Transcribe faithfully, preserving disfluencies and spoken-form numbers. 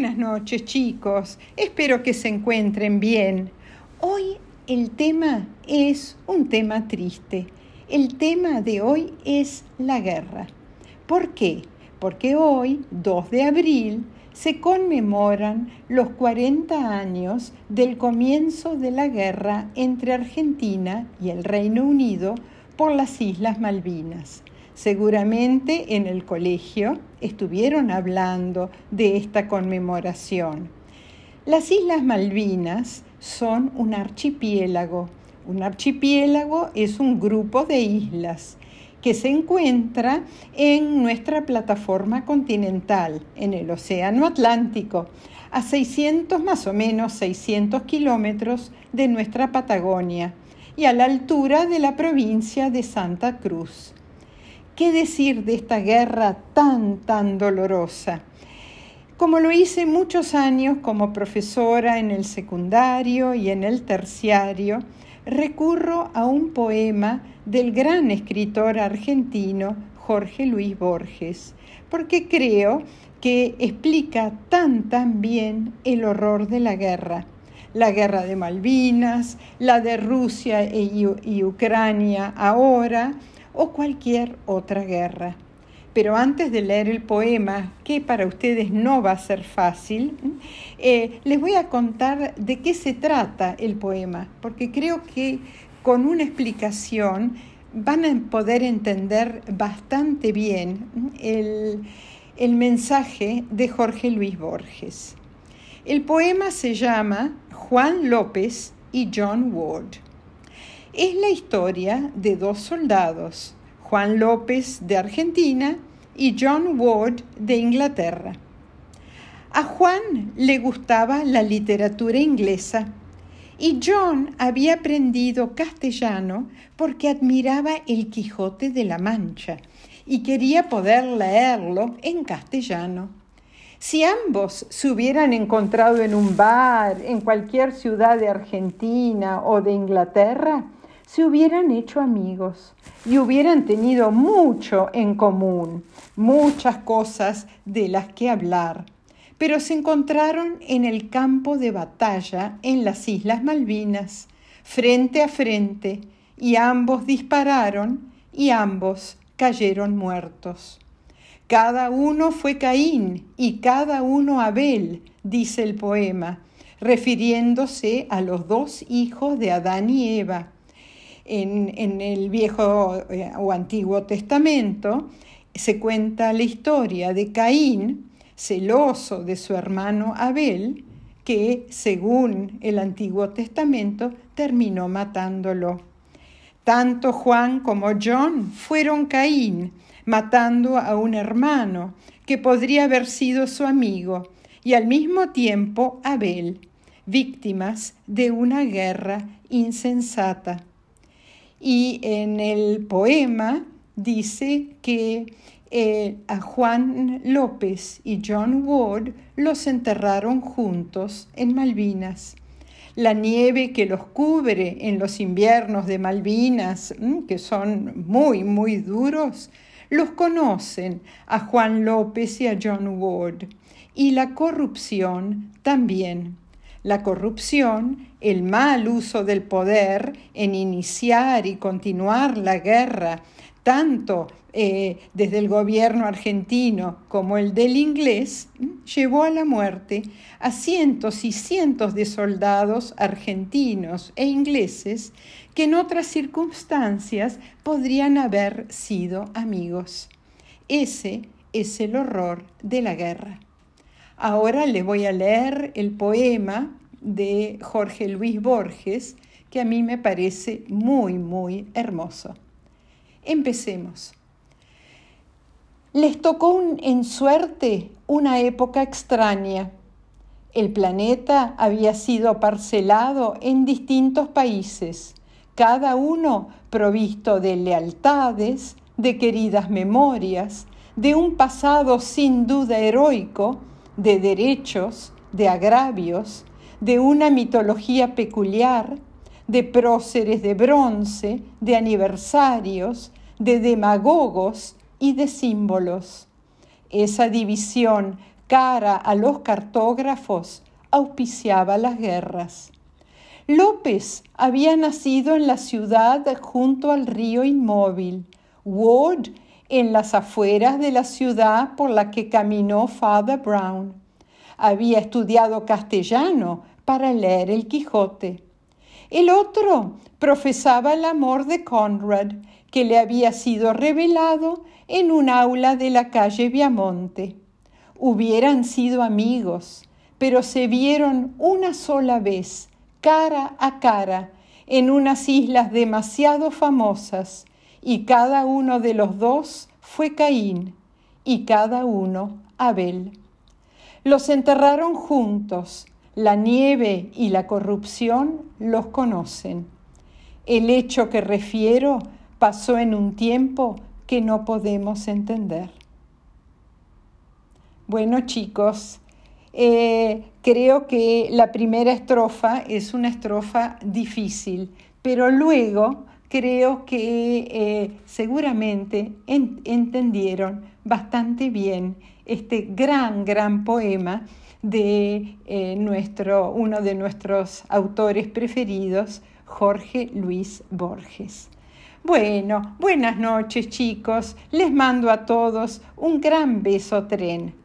Buenas noches, chicos. Espero que se encuentren bien. Hoy el tema es un tema triste. El tema de hoy es la guerra. ¿Por qué? Porque hoy, dos de abril, se conmemoran los cuarenta años del comienzo de la guerra entre Argentina y el Reino Unido por las Islas Malvinas. Seguramente en el colegio estuvieron hablando de esta conmemoración. Las Islas Malvinas son un archipiélago. Un archipiélago es un grupo de islas que se encuentra en nuestra plataforma continental, en el Océano Atlántico, a seiscientos, más o menos seiscientos kilómetros de nuestra Patagonia y a la altura de la provincia de Santa Cruz. ¿Qué decir de esta guerra tan, tan dolorosa? Como lo hice muchos años como profesora en el secundario y en el terciario, recurro a un poema del gran escritor argentino Jorge Luis Borges, porque creo que explica tan, tan bien el horror de la guerra. La guerra de Malvinas, la de Rusia y, y Ucrania ahora, o cualquier otra guerra. Pero antes de leer el poema, que para ustedes no va a ser fácil, eh, les voy a contar de qué se trata el poema, porque creo que con una explicación van a poder entender bastante bien el, el mensaje de Jorge Luis Borges. El poema se llama Juan López y John Ward. Es la historia de dos soldados, Juan López de Argentina y John Ward de Inglaterra. A Juan le gustaba la literatura inglesa y John había aprendido castellano porque admiraba el Quijote de la Mancha y quería poder leerlo en castellano. Si ambos se hubieran encontrado en un bar, en cualquier ciudad de Argentina o de Inglaterra, se hubieran hecho amigos y hubieran tenido mucho en común, muchas cosas de las que hablar. Pero se encontraron en el campo de batalla en las Islas Malvinas, frente a frente, y ambos dispararon y ambos cayeron muertos. Cada uno fue Caín y cada uno Abel, dice el poema, refiriéndose a los dos hijos de Adán y Eva. En, en el Viejo eh, o Antiguo Testamento se cuenta la historia de Caín, celoso de su hermano Abel, que, según el Antiguo Testamento, terminó matándolo. Tanto Juan como John fueron Caín, matando a un hermano que podría haber sido su amigo, y al mismo tiempo Abel, víctimas de una guerra insensata. Y en el poema dice que eh, a Juan López y John Ward los enterraron juntos en Malvinas. La nieve que los cubre en los inviernos de Malvinas, que son muy, muy duros, los conocen a Juan López y a John Ward. Y la corrupción también. La corrupción, el mal uso del poder en iniciar y continuar la guerra, tanto eh, desde el gobierno argentino como el del inglés, llevó a la muerte a cientos y cientos de soldados argentinos e ingleses que en otras circunstancias podrían haber sido amigos. Ese es el horror de la guerra. Ahora les voy a leer el poema de Jorge Luis Borges, que a mí me parece muy, muy hermoso. Empecemos. Les tocó un, en suerte una época extraña. El planeta había sido parcelado en distintos países, cada uno provisto de lealtades, de queridas memorias, de un pasado sin duda heroico, de derechos, de agravios, de una mitología peculiar, de próceres de bronce, de aniversarios, de demagogos y de símbolos. Esa división cara a los cartógrafos, auspiciaba las guerras. López había nacido en la ciudad junto al río inmóvil, Ward en las afueras de la ciudad por la que caminó Father Brown. Había estudiado castellano para leer el Quijote. El otro profesaba el amor de Conrad, que le había sido revelado en un aula de la calle Viamonte. Hubieran sido amigos, pero se vieron una sola vez, cara a cara, en unas islas demasiado famosas, y cada uno de los dos fue Caín, y cada uno Abel. Los enterraron juntos. La nieve y la corrupción los conocen. El hecho que refiero pasó en un tiempo que no podemos entender. Bueno, chicos, eh, creo que la primera estrofa es una estrofa difícil, pero luego creo que eh, seguramente en, entendieron bastante bien este gran, gran poema de eh, nuestro, uno de nuestros autores preferidos, Jorge Luis Borges. Bueno, buenas noches, chicos. Les mando a todos un gran beso tren.